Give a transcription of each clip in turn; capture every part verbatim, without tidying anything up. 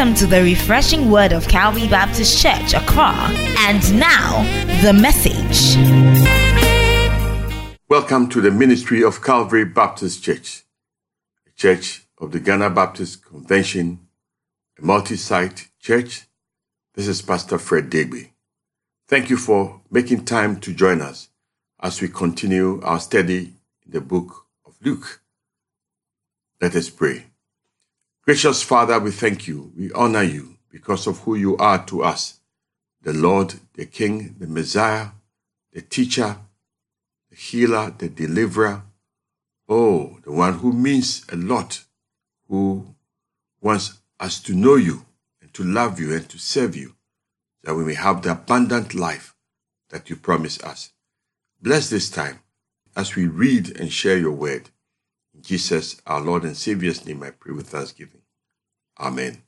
Welcome to the refreshing word of Calvary Baptist Church, Accra. And now, the message. Welcome to the ministry of Calvary Baptist Church, a church of the Ghana Baptist Convention, a multi-site church. This is Pastor Fred Deegbe. Thank you for making time to join us as we continue our study in the book of Luke. Let us pray. Gracious Father, we thank you, we honor you because of who you are to us, the Lord, the King, the Messiah, the teacher, the healer, the deliverer, oh, the one who means a lot, who wants us to know you and to love you and to serve you, that we may have the abundant life that you promise us. Bless this time as we read and share your word. In Jesus, our Lord and Savior's name, I pray with thanksgiving. Amen.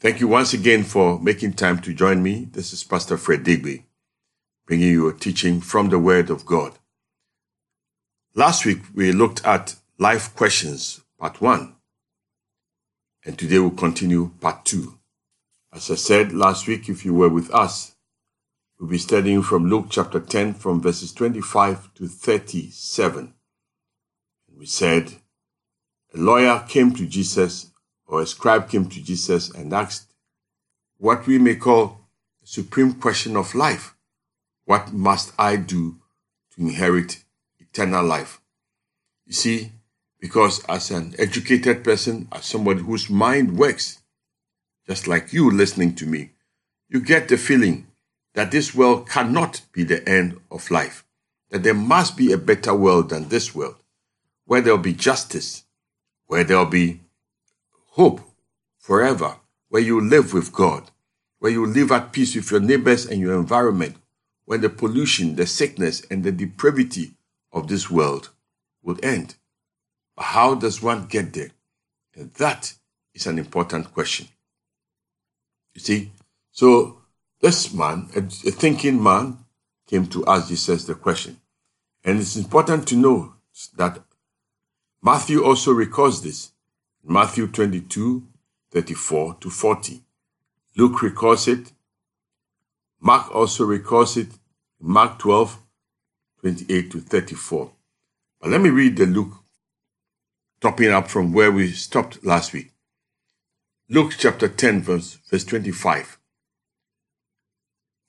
Thank you once again for making time to join me. This is Pastor Fred Deegbe, bringing you a teaching from the Word of God. Last week, we looked at Life Questions, Part one. And today we'll continue Part two. As I said last week, if you were with us, we'll be studying from Luke chapter ten, from verses twenty-five to thirty-seven. We said, a lawyer came to Jesus, or a scribe came to Jesus and asked what we may call the supreme question of life. What must I do to inherit eternal life? You see, because as an educated person, as somebody whose mind works, just like you listening to me, you get the feeling that this world cannot be the end of life, that there must be a better world than this world, where there'll be justice, where there'll be hope forever, where you live with God, where you live at peace with your neighbors and your environment, when the pollution, the sickness, and the depravity of this world would end. But how does one get there? And that is an important question. You see, so this man, a thinking man, came to ask Jesus the question. And it's important to know that Matthew also records this, Matthew twenty-two, thirty-four to forty. Luke records it. Mark also records it, Mark twelve, twenty-eight to thirty-four. But let me read the Luke, topping up from where we stopped last week. Luke chapter ten, verse, verse twenty-five.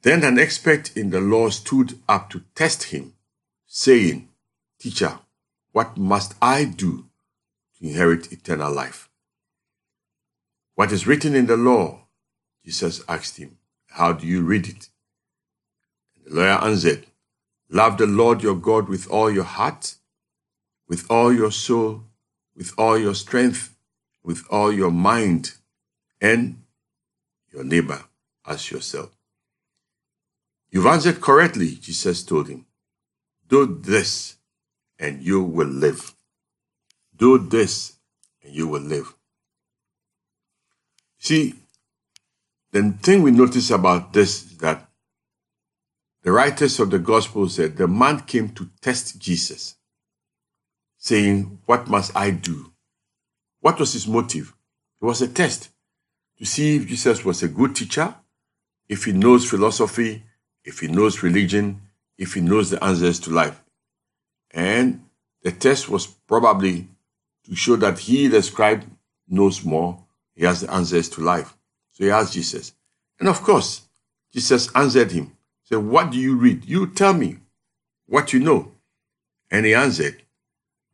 Then an expert in the law stood up to test him, saying, Teacher, what must I do to inherit eternal life? What is written in the law? Jesus asked him, how do you read it? And the lawyer answered, love the Lord your God with all your heart, with all your soul, with all your strength, with all your mind, and your neighbor as yourself. You've answered correctly, Jesus told him. Do this, and you will live. Do this, and you will live. See, the thing we notice about this is that the writers of the gospel said the man came to test Jesus, saying, what must I do? What was his motive? It was a test to see if Jesus was a good teacher, if he knows philosophy, if he knows religion, if he knows the answers to life. And the test was probably to show that he, the scribe, knows more. He has the answers to life. So he asked Jesus. And of course, Jesus answered him. He said, what do you read? You tell me what you know. And he answered,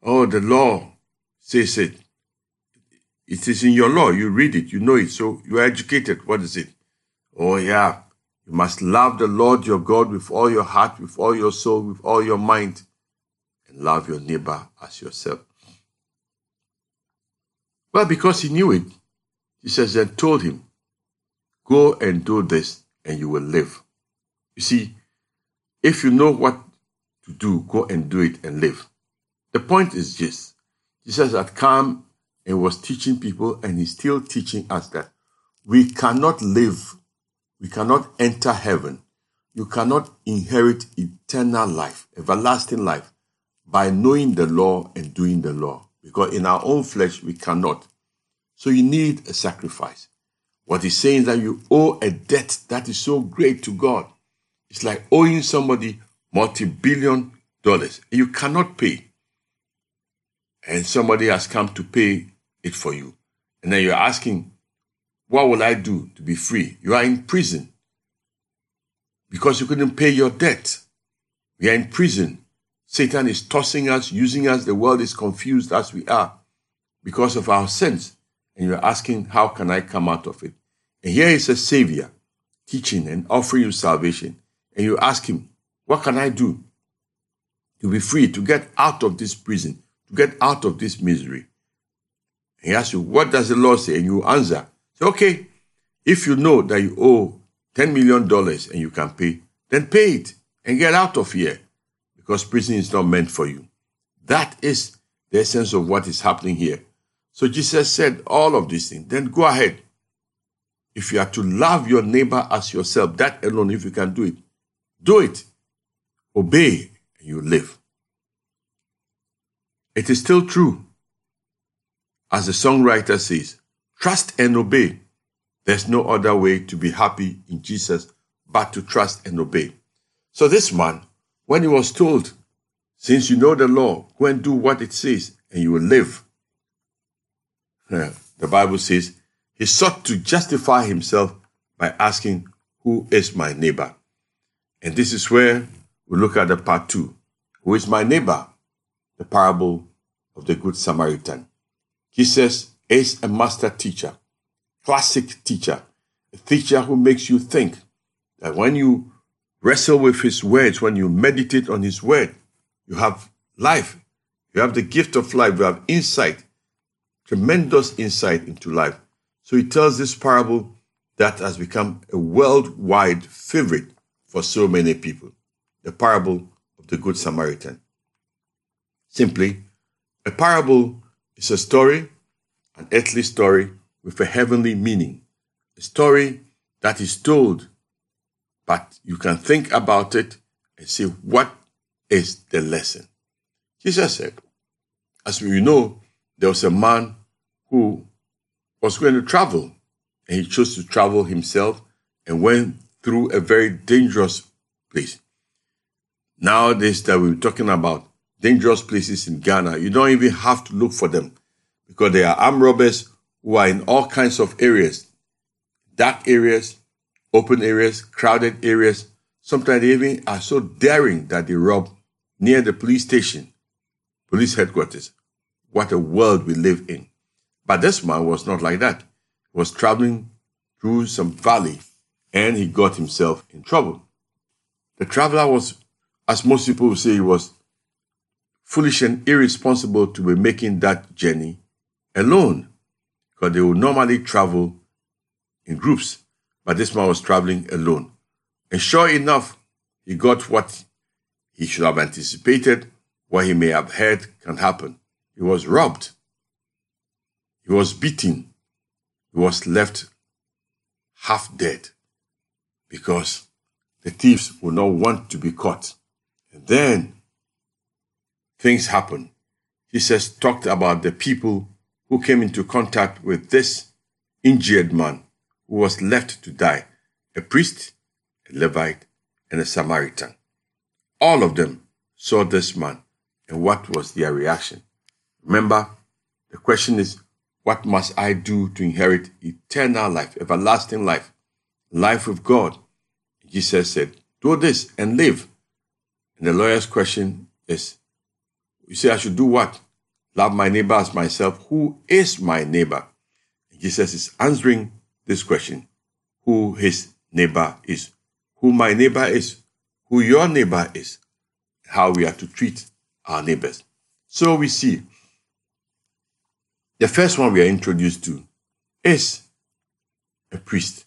oh, the law says it. It is in your law. You read it. You know it. So you are educated. What is it? Oh, yeah. You must love the Lord your God with all your heart, with all your soul, with all your mind. Love your neighbor as yourself. Well, because he knew it, Jesus then told him, go and do this and you will live. You see, if you know what to do, go and do it and live. The point is this. Jesus had come and was teaching people, and he's still teaching us that we cannot live, we cannot enter heaven, you cannot inherit eternal life, everlasting life, by knowing the law and doing the law. Because in our own flesh, we cannot. So you need a sacrifice. What he's saying is that you owe a debt that is so great to God. It's like owing somebody multi-billion dollars. You cannot pay. And somebody has come to pay it for you. And then you're asking, what will I do to be free? You are in prison because you couldn't pay your debt. We are in prison. Satan is tossing us, using us. The world is confused as we are because of our sins. And you're asking, how can I come out of it? And here is a Savior teaching and offering you salvation. And you ask him, what can I do to be free, to get out of this prison, to get out of this misery? And he asks you, what does the law say? And you answer, say, okay, if you know that you owe ten million dollars and you can pay, then pay it and get out of here, because prison is not meant for you. That is the essence of what is happening here. So Jesus said all of these things. Then go ahead. If you are to love your neighbor as yourself, that alone, if you can do it, do it. Obey, and you live. It is still true. As the songwriter says, trust and obey. There's no other way to be happy in Jesus but to trust and obey. So this man, when he was told, since you know the law, go and do what it says, and you will live. The Bible says, he sought to justify himself by asking, who is my neighbor? And this is where we look at the part two. Who is my neighbor? The parable of the Good Samaritan. Jesus is a master teacher, classic teacher, a teacher who makes you think that when you wrestle with his words, when you meditate on his word, you have life. You have the gift of life. You have insight, tremendous insight into life. So he tells this parable that has become a worldwide favorite for so many people, the parable of the Good Samaritan. Simply, a parable is a story, an earthly story with a heavenly meaning, a story that is told, but you can think about it and say, what is the lesson? Jesus said, as we know, there was a man who was going to travel, and he chose to travel himself and went through a very dangerous place. Nowadays that we're talking about dangerous places in Ghana, you don't even have to look for them because there are armed robbers who are in all kinds of areas, dark areas, open areas, crowded areas. Sometimes they even are so daring that they rob near the police station, police headquarters. What a world we live in. But this man was not like that. He was traveling through some valley, and he got himself in trouble. The traveler was, as most people would say, he was foolish and irresponsible to be making that journey alone, because they would normally travel in groups. But this man was traveling alone. And sure enough, he got what he should have anticipated, what he may have heard can happen. He was robbed. He was beaten. He was left half dead because the thieves would not want to be caught. And then things happened. Jesus talked about the people who came into contact with this injured man who was left to die, a priest, a Levite, and a Samaritan. All of them saw this man, and what was their reaction? Remember, the question is, what must I do to inherit eternal life, everlasting life, life with God? Jesus said, do this and live. And the lawyer's question is, you say I should do what? Love my neighbor as myself. Who is my neighbor? And Jesus is answering this question, who his neighbor is, who my neighbor is, who your neighbor is, how we are to treat our neighbors. So we see the first one we are introduced to is a priest,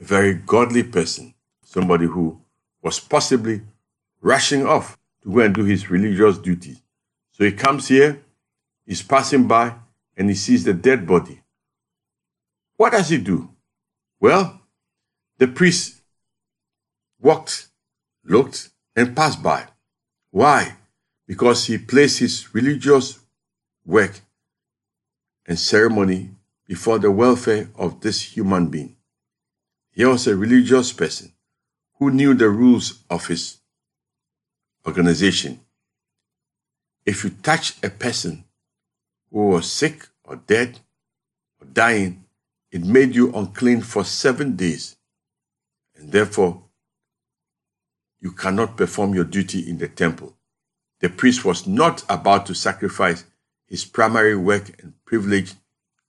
a very godly person, somebody who was possibly rushing off to go and do his religious duty. So he comes here, he's passing by, and he sees the dead body. What does he do? Well, the priest walked, looked, and passed by. Why? Because he placed his religious work and ceremony before the welfare of this human being. He was a religious person who knew the rules of his organization. If you touch a person who was sick or dead or dying, it made you unclean for seven days, and therefore you cannot perform your duty in the temple. The priest was not about to sacrifice his primary work and privilege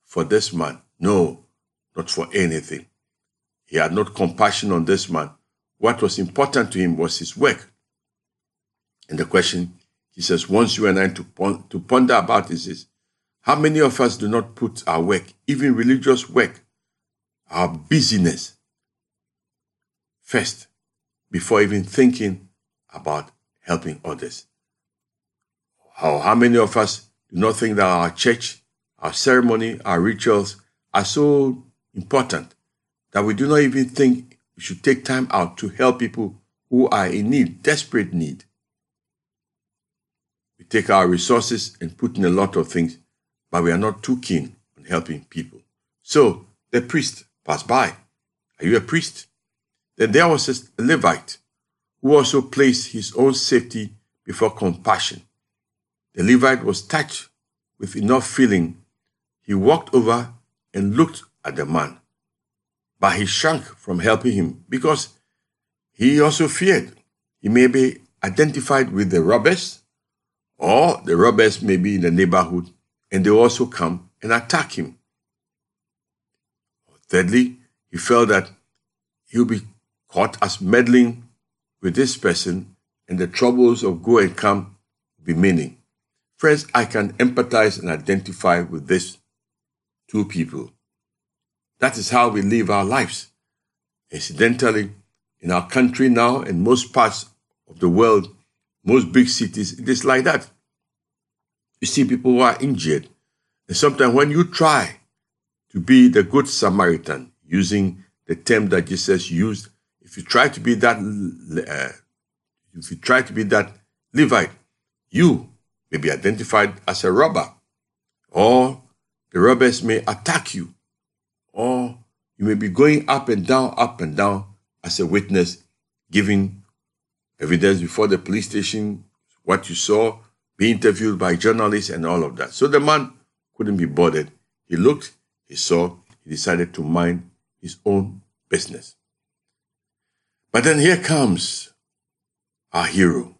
for this man. No, not for anything. He had not compassion on this man. What was important to him was his work. And the question Jesus wants you and I to, pon- to ponder about is this: how many of us do not put our work, even religious work, our busyness first, before even thinking about helping others? How, how many of us do not think that our church, our ceremony, our rituals are so important that we do not even think we should take time out to help people who are in need, desperate need? We take our resources and put in a lot of things, but we are not too keen on helping people. So the priest passed by. Are you a priest? Then there was a Levite who also placed his own safety before compassion. The Levite was touched with enough feeling. He walked over and looked at the man, but he shrank from helping him because he also feared he may be identified with the robbers, or the robbers may be in the neighborhood and they also come and attack him. Thirdly, he felt that he'll be caught as meddling with this person and the troubles of go and come will be many. Friends, I can empathize and identify with these two people. That is how we live our lives. Incidentally, in our country now and most parts of the world, most big cities, it is like that. You see people who are injured, and sometimes when you try to be the good Samaritan, using the term that Jesus used, if you try to be that, uh, if you try to be that Levite, you may be identified as a robber, or the robbers may attack you, or you may be going up and down, up and down as a witness, giving evidence before the police station, what you saw, being interviewed by journalists and all of that. So the man couldn't be bothered. He looked, he saw, he decided to mind his own business. But then here comes our hero,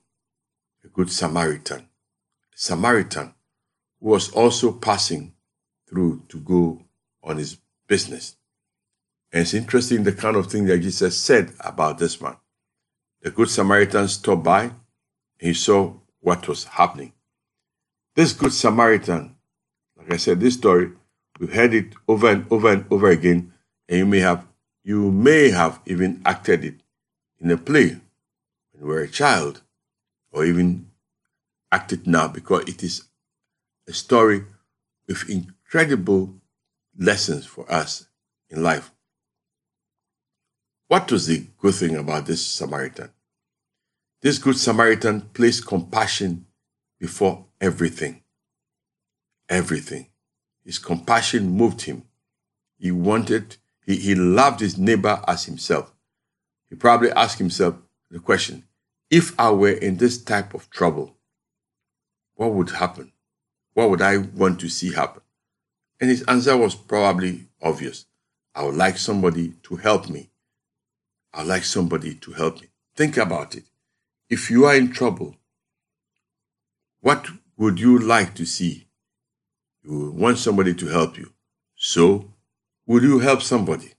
a good Samaritan. Samaritan who was also passing through to go on his business. And it's interesting the kind of thing that Jesus said about this man. The good Samaritan stopped by and he saw what was happening. This good Samaritan, like I said, this story, we've heard it over and over and over again, and you may have you may have even acted it in a play when you were a child, or even act it now, because it is a story with incredible lessons for us in life. What was the good thing about this Samaritan? This good Samaritan placed compassion before everything. Everything. His compassion moved him. He wanted, he, he loved his neighbor as himself. He probably asked himself the question, if I were in this type of trouble, what would happen? What would I want to see happen? And his answer was probably obvious. I would like somebody to help me. I would like somebody to help me. Think about it. If you are in trouble, what would you like to see? You would want somebody to help you. So, would you help somebody?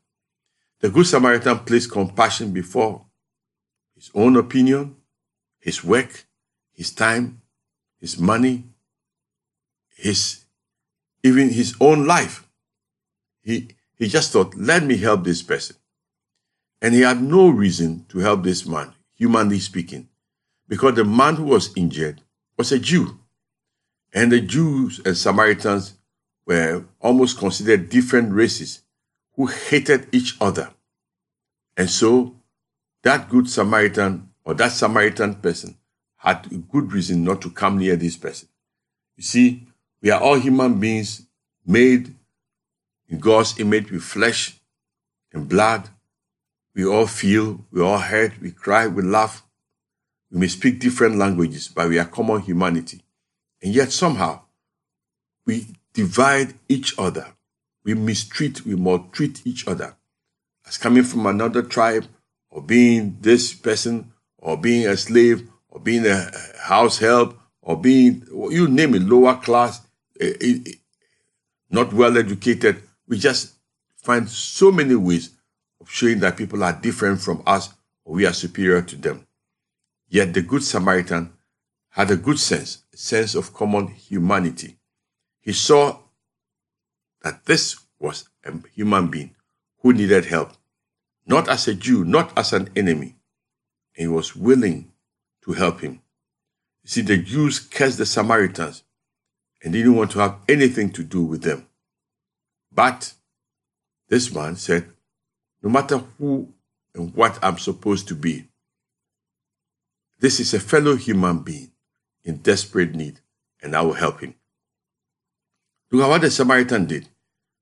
The Good Samaritan placed compassion before his own opinion, his work, his time, his money, his even his own life. He, he just thought, let me help this person. And he had no reason to help this man, humanly speaking, because the man who was injured was a Jew. And the Jews and Samaritans were almost considered different races who hated each other. And so that good Samaritan or that Samaritan person had a good reason not to come near this person. You see, we are all human beings made in God's image with flesh and blood. We all feel, we all hurt, we cry, we laugh. We may speak different languages, but we are common humanity. And yet somehow, we divide each other. We mistreat, we maltreat each other. As coming from another tribe, or being this person, or being a slave, or being a house help, or being, you name it, lower class, not well educated. We just find so many ways of showing that people are different from us, or we are superior to them. Yet the Good Samaritan had a good sense, a sense of common humanity. He saw that this was a human being who needed help, not as a Jew, not as an enemy, and he was willing to help him. You see, the Jews cursed the Samaritans and didn't want to have anything to do with them. But this man said, no matter who and what I'm supposed to be, this is a fellow human being in desperate need, and I will help him. Look at what the Samaritan did.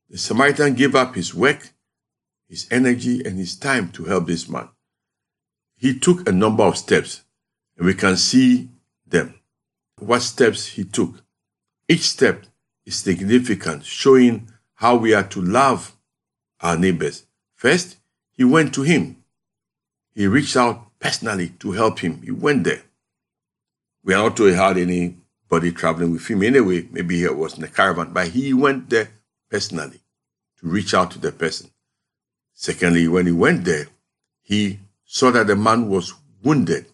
The Samaritan gave up his work, his energy, and his time to help this man. He took a number of steps, and we can see them. What steps he took. Each step is significant, showing how we are to love our neighbors. First, he went to him. He reached out personally to help him. He went there. We are not told he had anybody traveling with him anyway. Maybe he was in a caravan, but he went there personally to reach out to the person. Secondly, when he went there, he saw that the man was wounded.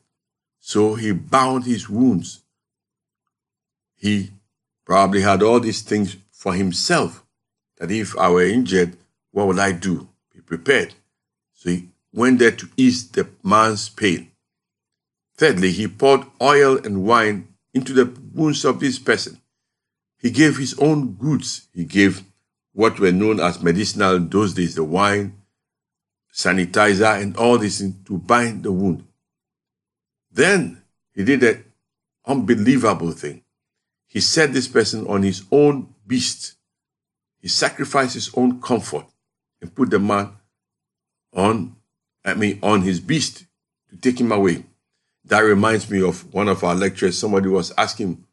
So he bound his wounds. He probably had all these things for himself, that if I were injured, what would I do? Be prepared. So he went there to ease the man's pain. Thirdly, he poured oil and wine into the wounds of this person. He gave his own goods. He gave what were known as medicinal in those days, the wine, sanitizer, and all this to bind the wound. Then he did an unbelievable thing. He set this person on his own beast. He sacrificed his own comfort and put the man on I mean, on his beast to take him away. That reminds me of one of our lectures. Somebody was asking,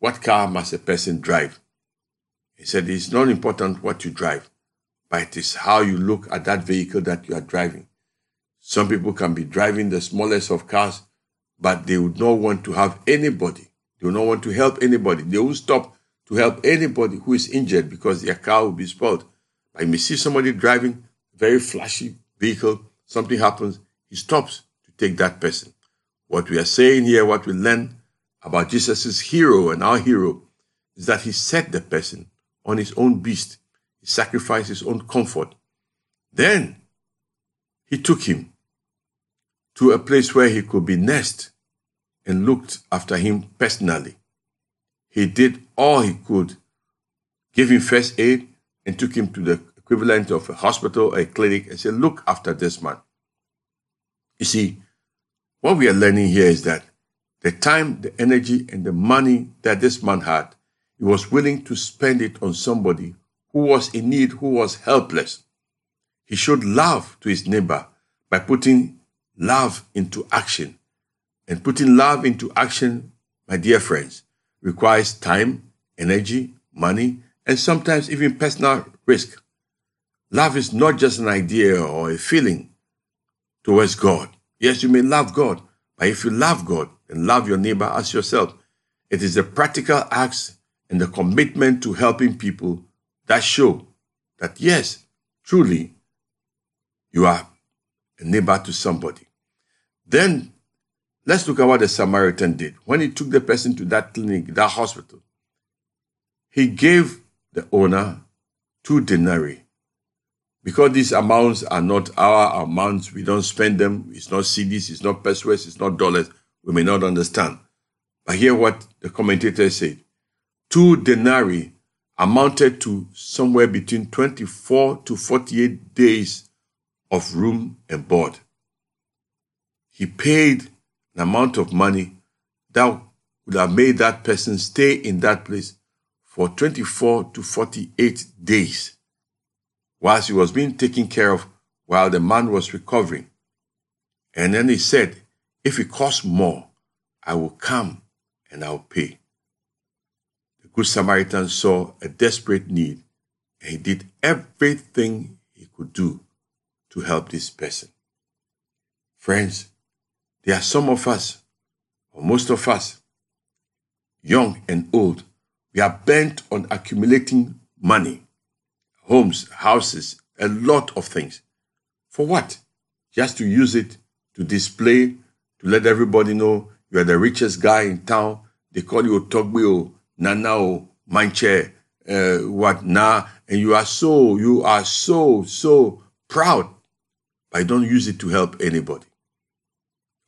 what car must a person drive? He said, it's not important what you drive, but it is how you look at that vehicle that you are driving. Some people can be driving the smallest of cars, but they would not want to have anybody. They would not want to help anybody. They won't stop to help anybody who is injured because their car will be spoiled. I may see somebody driving a very flashy vehicle. Something happens, he stops to take that person. What we are saying here, what we learn about Jesus' hero and our hero, is that he set the person on his own beast. He sacrificed his own comfort. Then he took him to a place where he could be nursed and looked after him personally. He did all he could, gave him first aid, and took him to the equivalent of a hospital, a clinic, and say, look after this man. You see, what we are learning here is that the time, the energy, and the money that this man had, he was willing to spend it on somebody who was in need, who was helpless. He showed love to his neighbor by putting love into action. And putting love into action, my dear friends, requires time, energy, money, and sometimes even personal risk. Love is not just an idea or a feeling towards God. Yes, you may love God, but if you love God and love your neighbor as yourself, it is the practical acts and the commitment to helping people that show that, yes, truly, you are a neighbor to somebody. Then, let's look at what the Samaritan did. When he took the person to that clinic, that hospital, he gave the owner two denarii. Because these amounts are not our amounts, we don't spend them. It's not cedis, it's not pesos, it's not dollars. We may not understand. But hear what the commentator said. Two denarii amounted to somewhere between twenty-four to forty-eight days of room and board. He paid an amount of money that would have made that person stay in that place for twenty-four to forty-eight days. whilst he was being taken care of while the man was recovering. And then he said, if it costs more, I will come and I'll pay. The Good Samaritan saw a desperate need, and he did everything he could do to help this person. Friends, there are some of us, or most of us, young and old, we are bent on accumulating money, homes, houses, a lot of things. For what? Just to use it to display, to let everybody know you are the richest guy in town. They call you Togbio, Nanao, Manche, uh, what, Na. And you are so, you are so, so proud. But you don't use it to help anybody.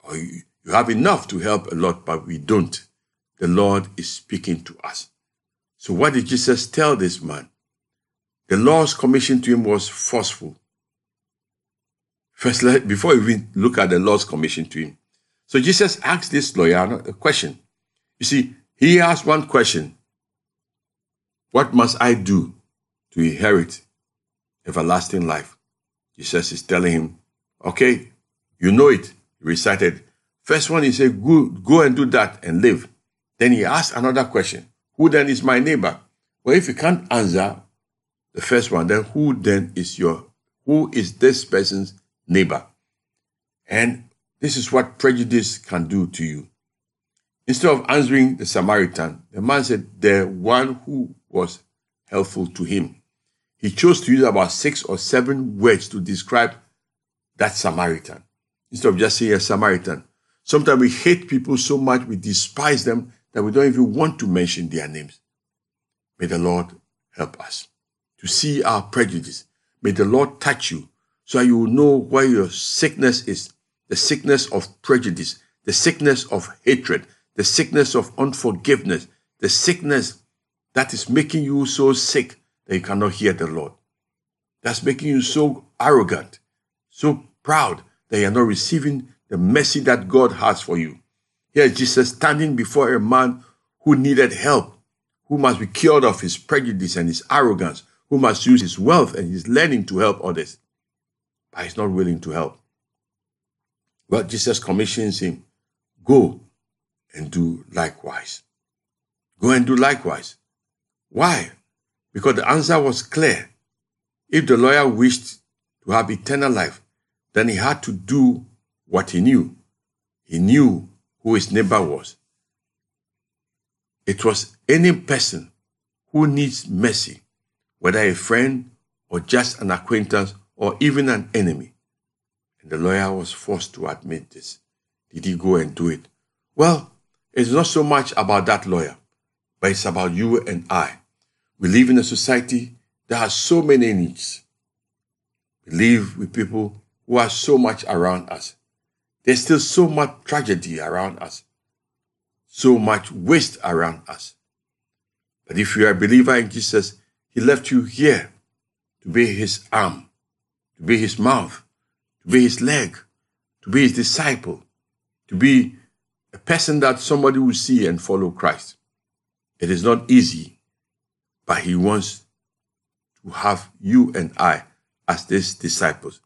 Or you, you have enough to help a lot, but we don't. The Lord is speaking to us. So what did Jesus tell this man? The Lord's commission to him was forceful. First, let, before we look at the Lord's commission to him. So Jesus asked this lawyer a question. You see, he asked one question. What must I do to inherit everlasting life? Jesus is telling him, okay, you know it. He recited. First one, he said, go, go and do that and live. Then he asked another question. Who then is my neighbor? Well, if you can't answer the first one, then who then is your, who is this person's neighbor? And this is what prejudice can do to you. Instead of answering the Samaritan, the man said the one who was helpful to him. He chose to use about six or seven words to describe that Samaritan, instead of just saying a Samaritan. Sometimes we hate people so much, we despise them, that we don't even want to mention their names. May the Lord help us to see our prejudice. May the Lord touch you so you will know where your sickness is, the sickness of prejudice, the sickness of hatred, the sickness of unforgiveness, the sickness that is making you so sick that you cannot hear the Lord, that's making you so arrogant, so proud that you are not receiving the mercy that God has for you. Here is Jesus standing before a man who needed help, who must be cured of his prejudice and his arrogance, who must use his wealth and his learning to help others. But he's not willing to help. Well, Jesus commissions him, go and do likewise. Go and do likewise. Why? Because the answer was clear. If the lawyer wished to have eternal life, then he had to do what he knew. He knew who his neighbor was. It was any person who needs mercy, whether a friend or just an acquaintance or even an enemy. And the lawyer was forced to admit this. Did he go and do it? Well, it's not so much about that lawyer, but it's about you and I. We live in a society that has so many needs. We live with people who are so much around us. There's still so much tragedy around us, so much waste around us. But if you are a believer in Jesus, he left you here to be his arm, to be his mouth, to be his leg, to be his disciple, to be a person that somebody will see and follow Christ. It is not easy, but he wants to have you and I as his disciples.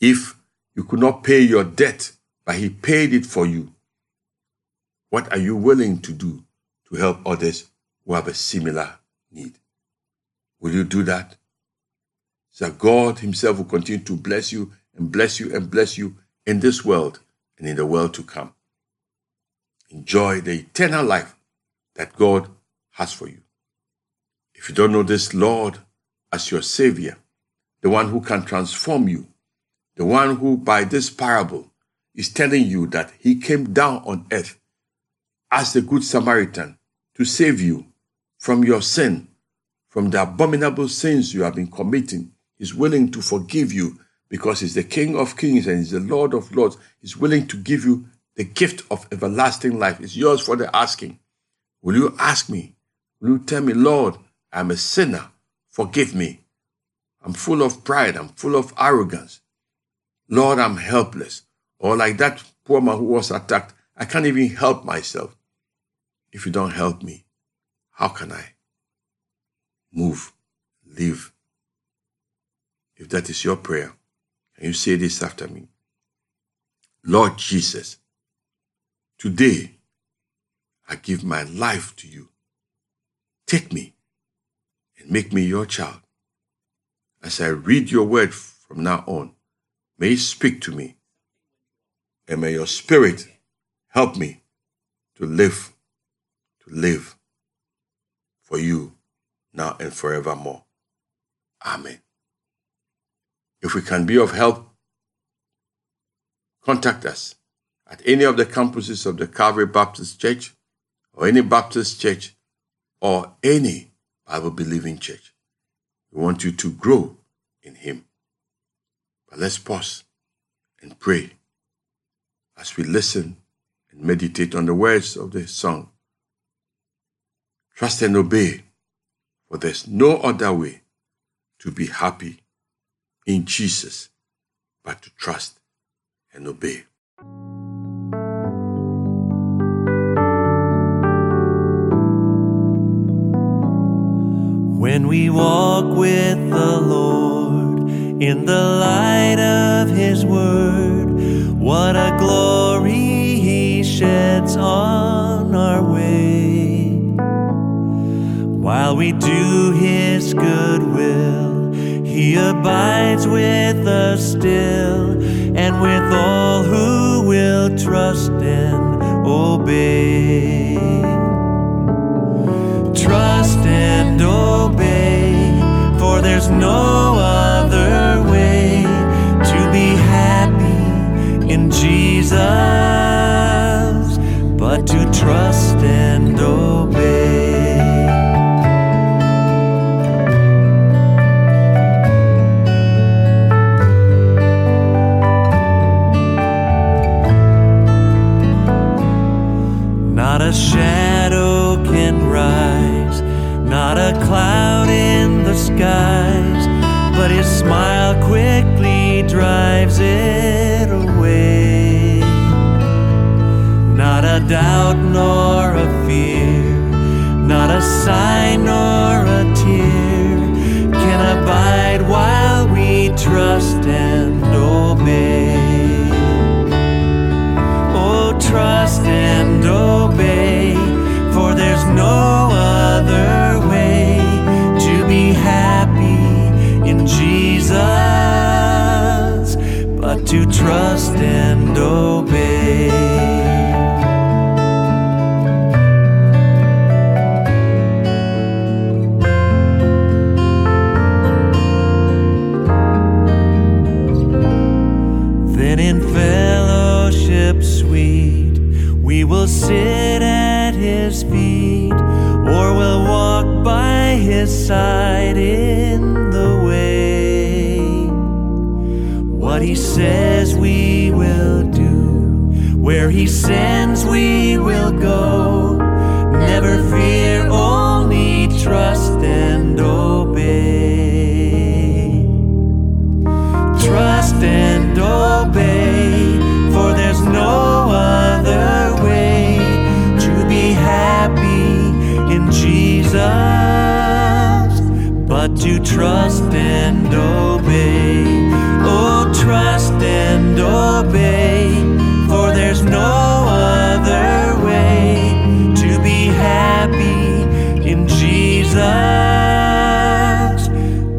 If you could not pay your debt, but he paid it for you, what are you willing to do to help others who have a similar need? Will you do that? So God himself will continue to bless you and bless you and bless you in this world and in the world to come. Enjoy the eternal life that God has for you. If you don't know this Lord as your Savior, the one who can transform you, the one who, by this parable, is telling you that he came down on earth as the Good Samaritan to save you from your sin, from the abominable sins you have been committing. He's willing to forgive you because he's the King of Kings and he's the Lord of Lords. He's willing to give you the gift of everlasting life. It's yours for the asking. Will you ask me? Will you tell me, Lord, I'm a sinner. Forgive me. I'm full of pride. I'm full of arrogance. Lord, I'm helpless. Or like that poor man who was attacked, I can't even help myself. If you don't help me, how can I move, live, If that is your prayer, can you say this after me? Lord Jesus, today I give my life to you. Take me and make me your child. As I read your word from now on, may you speak to me, and may your spirit help me to live, to live for you now and forevermore. Amen. If we can be of help, contact us at any of the campuses of the Calvary Baptist Church or any Baptist church or any Bible-believing church. We want you to grow in Him. But let's pause and pray as we listen and meditate on the words of the song. Trust and obey, for there's no other way to be happy in Jesus but to trust and obey. When we walk with the Lord in the light of His word, what a glory He sheds on our way. While we do His good will, He abides with us still, and with all who will trust and obey. Trust and obey, for there's no other way to be happy in Jesus but to trust and obey. Not a shadow can rise, not a cloud in the skies, but His smile quickly drives it away. Not a doubt nor a fear, not a sigh nor a tear can abide while we trust and obey. Oh, trust and obey, for there's no other way to be happy in Jesus but to trust and obey. Then in fellowship sweet, we will sit at His feet, or will walk by His side in the way. What He says we will do, where He sends we will go. Never fear, only trust and obey. Trust and obey, for there's no other but to trust and obey. Oh, trust and obey, for there's no other way to be happy in Jesus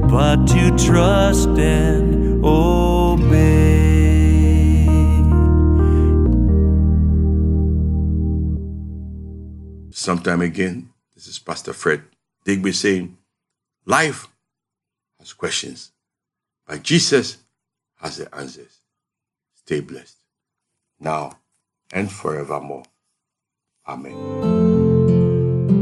but to trust and obey. Sometime again, this is Pastor Fred Deegbe saying, life has questions, but Jesus has the answers. Stay blessed, now and forevermore. Amen.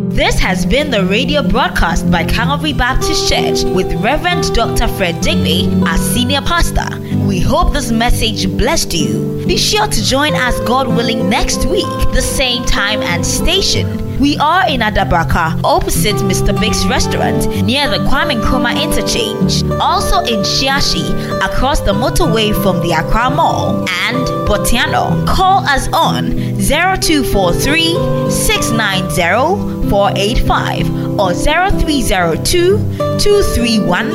This has been the radio broadcast by Calvary Baptist Church with Reverend Doctor Fred Deegbe, our senior pastor. We hope this message blessed you. Be sure to join us, God willing, next week, the same time and station. We are in Adabraka, opposite Mister Big's restaurant, near the Kwame Nkrumah Interchange. Also in Shiashi, across the motorway from the Accra Mall and Botiano. Call us on zero two four three six nine zero four eight five or zero three zero two, two three one,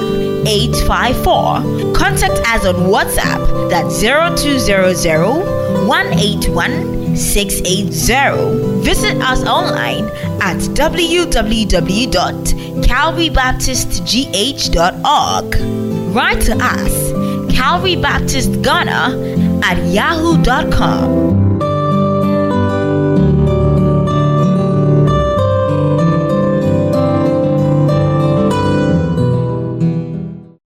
eight five four. Contact us on WhatsApp, that's zero two zero zero, one eight one, six eight zero. Visit us online at w w w dot calvary baptist g h dot org. Write to us, Calvary Baptist Ghana at yahoo dot com.